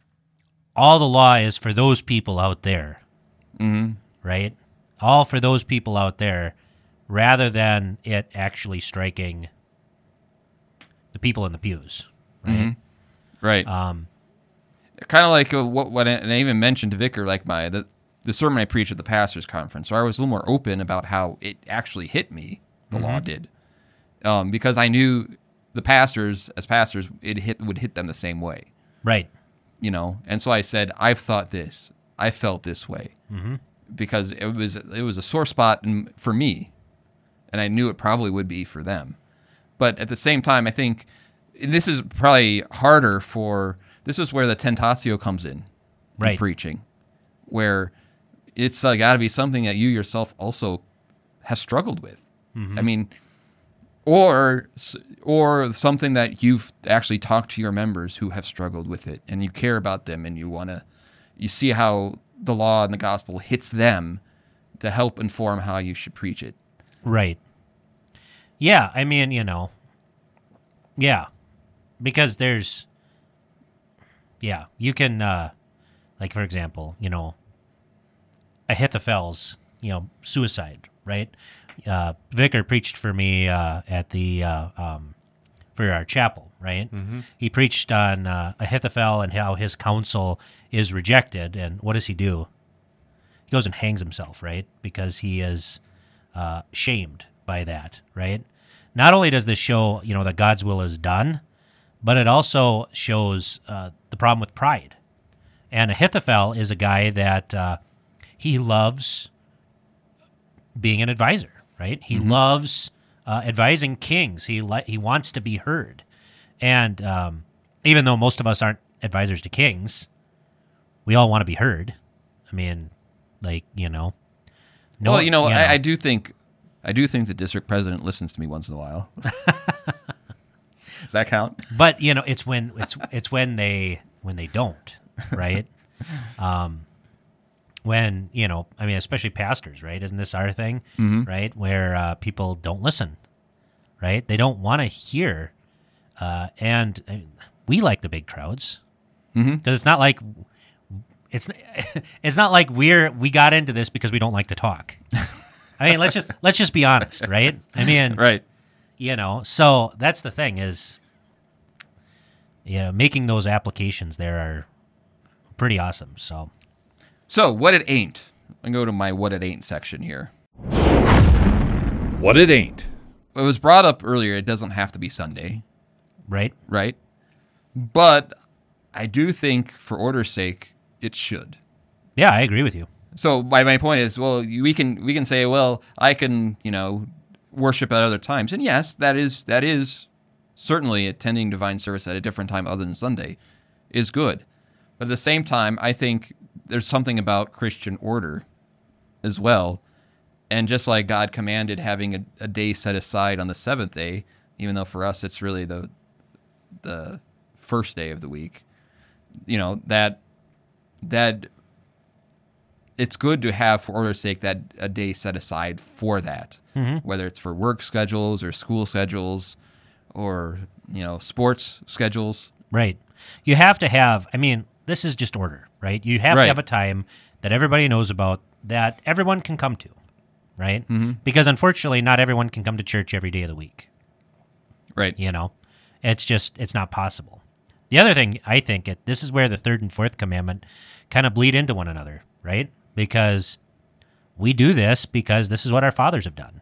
all the law is for those people out there, mm-hmm. right? All for those people out there, rather than it actually striking the people in the pews, right? Mm-hmm. Right. Kind of like and I even mentioned to Vicar, like the sermon I preached at the pastor's conference, so I was a little more open about how it actually hit me, the mm-hmm. law did, because I knew the pastors, as pastors, would hit them the same way. Right. You know, and so I said, I've thought this, I felt this way, mm-hmm. because it was a sore spot for me, and I knew it probably would be for them. But at the same time, I think this is probably harder for, this is where the tentatio comes in right. preaching, where it's got to be something that you yourself also has struggled with. Mm-hmm. I mean, or something that you've actually talked to your members who have struggled with it, and you care about them, and you see how the law and the gospel hits them to help inform how you should preach it. Right. Yeah, I mean, you know, yeah, because there's, yeah, you can, like, for example, you know, Ahithophel's, you know, suicide, right? Vicar preached for me at the, for our chapel, right? Mm-hmm. He preached on Ahithophel and how his counsel is rejected, and what does he do? He goes and hangs himself, right? Because he is shamed by that, right? Not only does this show, you know, that God's will is done, But it also shows the problem with pride. And Ahithophel is a guy that he loves being an advisor, right? He mm-hmm. loves advising kings. He wants to be heard. And even though most of us aren't advisors to kings, we all want to be heard. I mean, like, you know. No, well, you know, I do think the district president listens to me once in a while. Does that count? But you know, it's when they don't, right? When, you know, I mean, especially pastors, right? Isn't this our thing, mm-hmm. right? Where people don't listen, right? They don't want to hear, and we like the big crowds because mm-hmm. it's not like it's not like we got into this because we don't like to talk. I mean, let's just be honest, right? I mean, right. You know, so that's the thing is, you know, making those applications there are pretty awesome. So what it ain't. I go to my what it ain't section here. What it ain't. It was brought up earlier. It doesn't have to be Sunday. Right. Right. But I do think for order's sake, it should. Yeah, I agree with you. So my point is, well, we can say, well, I can, you know, worship at other times. And yes, that is certainly attending divine service at a different time other than Sunday is good. But at the same time, I think there's something about Christian order as well. And just like God commanded having a day set aside on the seventh day, even though for us it's really the first day of the week, you know, that it's good to have, for order's sake, that a day set aside for that, mm-hmm. whether it's for work schedules or school schedules or, you know, sports schedules. Right. You have to have, I mean, this is just order, right? You have to have a time that everybody knows about that everyone can come to, right? Mm-hmm. Because unfortunately, not everyone can come to church every day of the week. Right. You know, it's just, it's not possible. The other thing, I think, this is where the third and fourth commandment kind of bleed into one another, right? Because we do this because this is what our fathers have done,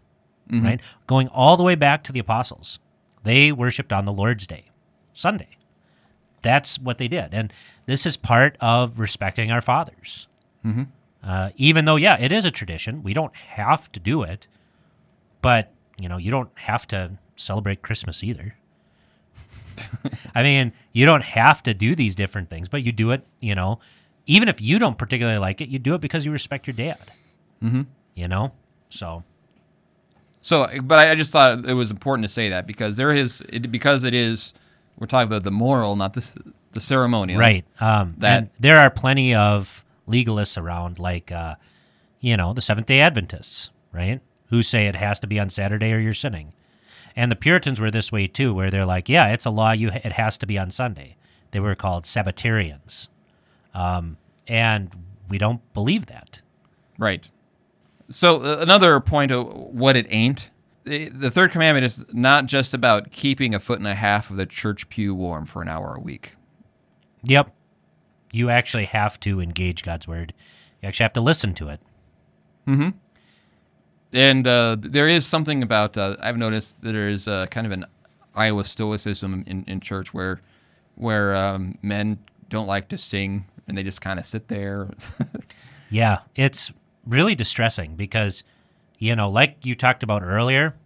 mm-hmm. right? Going all the way back to the apostles. They worshiped on the Lord's Day, Sunday. That's what they did. And this is part of respecting our fathers. Mm-hmm. Even though, yeah, it is a tradition. We don't have to do it. But, you know, you don't have to celebrate Christmas either. I mean, you don't have to do these different things, but you do it, you know. Even if you don't particularly like it, you do it because you respect your dad, mm-hmm. you know? So, but I just thought it was important to say that because we're talking about the moral, not the ceremonial. Right. And there are plenty of legalists around, like, you know, the Seventh-day Adventists, right? Who say it has to be on Saturday or you're sinning. And the Puritans were this way too, where they're like, yeah, it's a law, it has to be on Sunday. They were called Sabbatarians. And we don't believe that. Right. So another point of what it ain't, the third commandment is not just about keeping a foot and a half of the church pew warm for an hour a week. Yep. You actually have to engage God's word. You actually have to listen to it. Mm-hmm. And there is something about, I've noticed that there is kind of an Iowa stoicism in church where men don't like to sing, and they just kind of sit there. Yeah, it's really distressing because, you know, like you talked about earlier,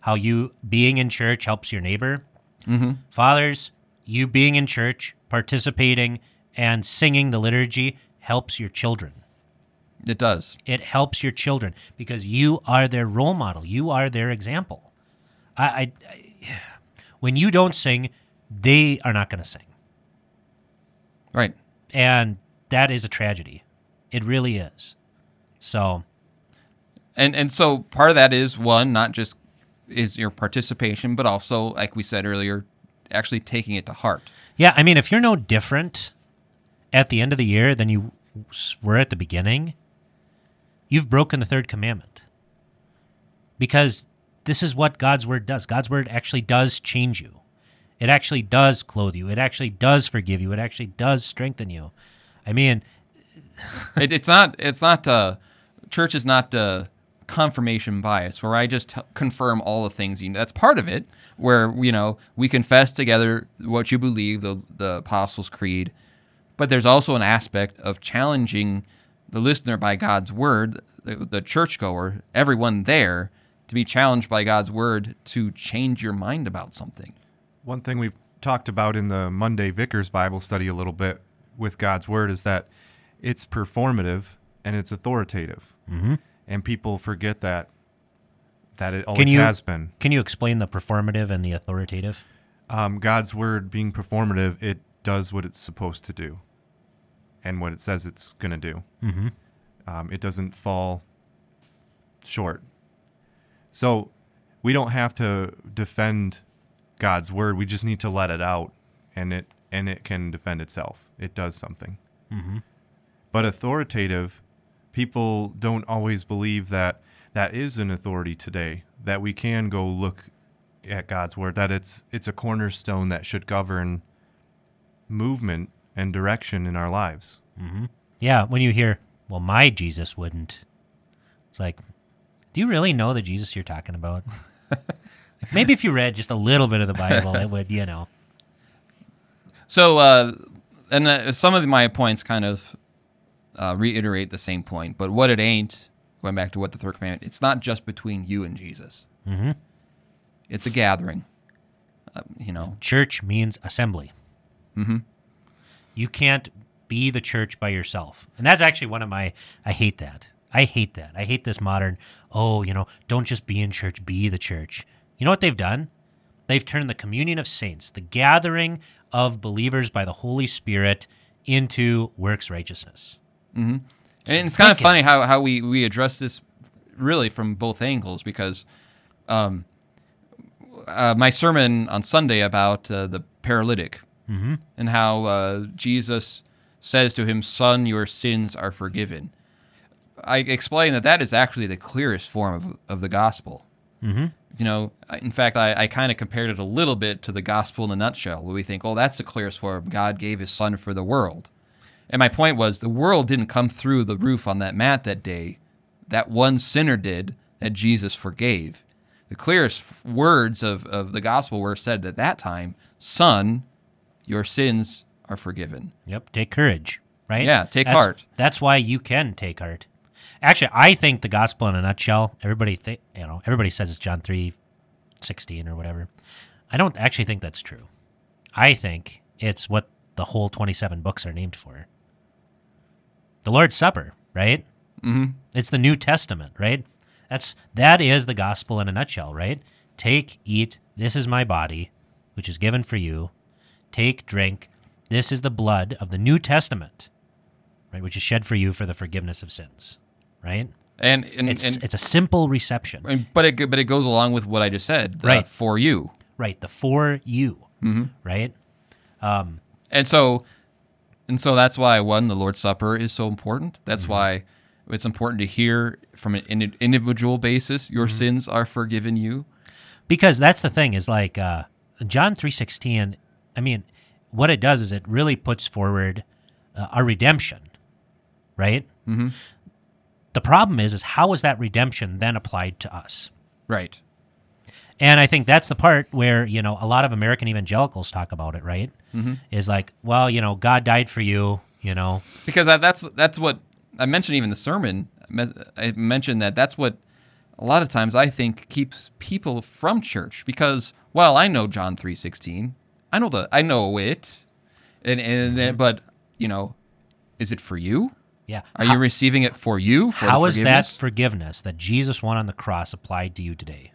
how you being in church helps your neighbor. Mm-hmm. Fathers, you being in church, participating, and singing the liturgy helps your children. It does. It helps your children because you are their role model. You are their example. When you don't sing, they are not going to sing. Right. And that is a tragedy. It really is. So. And so part of that is, one, not just is your participation, but also, like we said earlier, actually taking it to heart. Yeah, I mean, if you're no different at the end of the year than you were at the beginning, you've broken the third commandment. Because this is what God's word does. God's word actually does change you. It actually does clothe you. It actually does forgive you. It actually does strengthen you. I mean, it's not. Church is not confirmation bias, where I just confirm all the things you know. That's part of it, where, you know, we confess together what you believe, the Apostles' Creed. But there's also an aspect of challenging the listener by God's word, the churchgoer, everyone there, to be challenged by God's word to change your mind about something. One thing we've talked about in the Monday Vickers Bible study a little bit with God's word is that it's performative and it's authoritative. Mm-hmm. And people forget that it always has been. Can you explain the performative and the authoritative? God's word being performative, it does what it's supposed to do and what it says it's going to do. Mm-hmm. It doesn't fall short. So we don't have to defend God's word. We just need to let it out, and it can defend itself. It does something. Mm-hmm. But authoritative, people don't always believe that is an authority today, that we can go look at God's word, that it's a cornerstone that should govern movement and direction in our lives. Mm-hmm. Yeah, when you hear, well, my Jesus wouldn't, it's like, do you really know the Jesus you're talking about? Maybe if you read just a little bit of the Bible, it would, you know. So, some of my points kind of reiterate the same point, but what it ain't, going back to what the third commandment, it's not just between you and Jesus. Mm-hmm. It's a gathering, you know. Church means assembly. Mm-hmm. You can't be the church by yourself. And that's actually one of my, I hate that. I hate this modern, don't just be in church, be the church. You know what they've done? They've turned the communion of saints, the gathering of believers by the Holy Spirit, into works righteousness. Mm-hmm. So and it's kind of funny how we address this really from both angles, because my sermon on Sunday about the paralytic, mm-hmm. and how Jesus says to him, "Son, your sins are forgiven." I explain that is actually the clearest form of the gospel. Mm-hmm. You know, in fact, I kind of compared it a little bit to the gospel in a nutshell, where we think, oh, that's the clearest form. God gave his son for the world. And my point was, the world didn't come through the roof on that mat that day. That one sinner did, that Jesus forgave. The clearest words of the gospel were said at that time, "Son, your sins are forgiven." Yep, take courage, right? Yeah, take heart. That's why you can take heart. Actually, I think the gospel in a nutshell, everybody says it's John 3:16 or whatever. I don't actually think that's true. I think it's what the whole 27 books are named for. The Lord's Supper, right? Mm-hmm. It's the New Testament, right? That is the gospel in a nutshell, right? Take, eat, this is my body, which is given for you. Take, drink, this is the blood of the New Testament, right, which is shed for you for the forgiveness of sins. Right, and it's a simple reception, but it goes along with what I just said. Right, for you. Right, the for you. Mm-hmm. Right, and so that's why one, the Lord's Supper is so important. That's mm-hmm. why it's important to hear from an individual basis. Your mm-hmm. sins are forgiven you, because that's the thing. Is like John 3:16. I mean, what it does is it really puts forward our redemption. Right. Mm-hmm. The problem is how is that redemption then applied to us? Right. And I think that's the part where, you know, a lot of American evangelicals talk about it, right? Mm-hmm. Is like, well, you know, God died for you, you know. Because that's what I mentioned even the sermon. I mentioned that's what a lot of times I think keeps people from church, because, well, I know John 3:16. I know it. And mm-hmm. but, you know, is it for you? Yeah. Are you receiving it for you? How is that forgiveness that Jesus won on the cross applied to you today?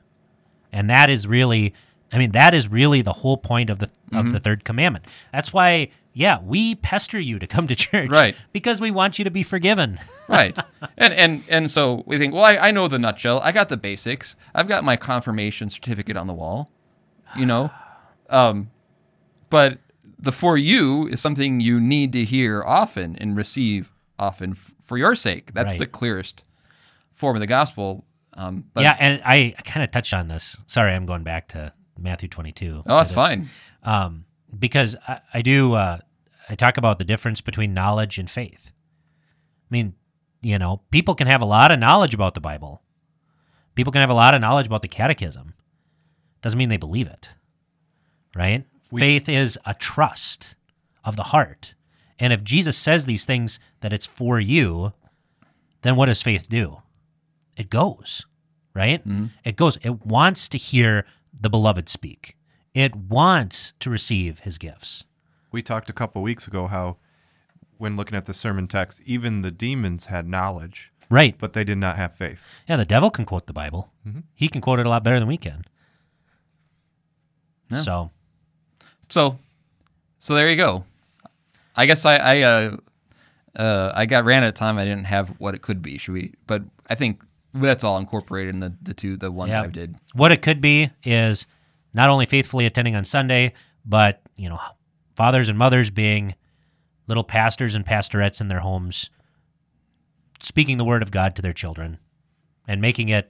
And that is really the whole point of the mm-hmm. third commandment. That's why, we pester you to come to church, right? Because we want you to be forgiven, right? And so we think, well, I know the nutshell. I got the basics. I've got my confirmation certificate on the wall, you know. But the for you is something you need to hear often and receive. Often for your sake. That's right. The clearest form of the gospel. And I kind of touched on this. Sorry, I'm going back to Matthew 22. Oh, that's fine. Because I talk about the difference between knowledge and faith. I mean, you know, people can have a lot of knowledge about the Bible, People can have a lot of knowledge about the catechism. Doesn't mean they believe it, right? Faith is a trust of the heart. And if Jesus says these things, that it's for you, then what does faith do? It goes, right? Mm-hmm. It goes. It wants to hear the beloved speak. It wants to receive his gifts. We talked a couple weeks ago how when looking at the sermon text, even the demons had knowledge. Right. But they did not have faith. Yeah, the devil can quote the Bible. Mm-hmm. He can quote it a lot better than we can. Yeah. So there you go. I guess I got ran out of time. I didn't have what it could be. Should we? But I think that's all incorporated in the ones I did. What it could be is not only faithfully attending on Sunday, but fathers and mothers being little pastors and pastorettes in their homes, speaking the word of God to their children, and making it.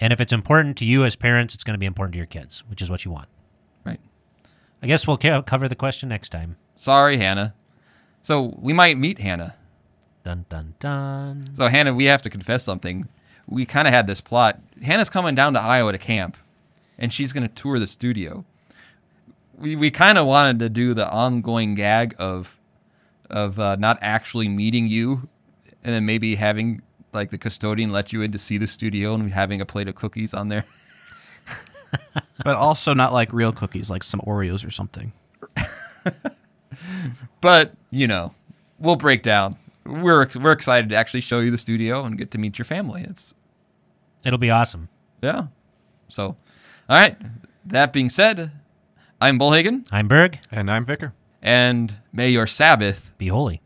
And if it's important to you as parents, it's going to be important to your kids, which is what you want. Right. I guess we'll cover the question next time. Sorry, Hannah. So we might meet Hannah. Dun, dun, dun. So Hannah, we have to confess something. We kind of had this plot. Hannah's coming down to Iowa to camp, and she's going to tour the studio. We kind of wanted to do the ongoing gag of not actually meeting you, and then maybe having like the custodian let you in to see the studio and having a plate of cookies on there. But also not like real cookies, like some Oreos or something. But, we'll break down. We're excited to actually show you the studio and get to meet your family. It'll be awesome. Yeah. So, all right. That being said, I'm Bullhagen. I'm Berg. And I'm Vicker. And may your Sabbath be holy.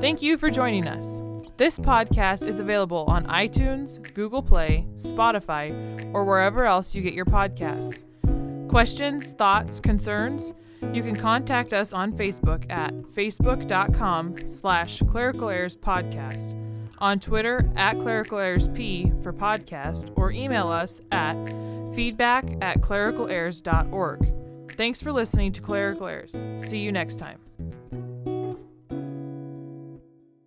Thank you for joining us. This podcast is available on iTunes, Google Play, Spotify, or wherever else you get your podcasts. Questions, thoughts, concerns? You can contact us on Facebook at facebook.com/Clerical Errors Podcast, on Twitter at Clerical Errors P for podcast, or email us at feedback@clericalerrors.org. Thanks for listening to Clerical Errors. See you next time.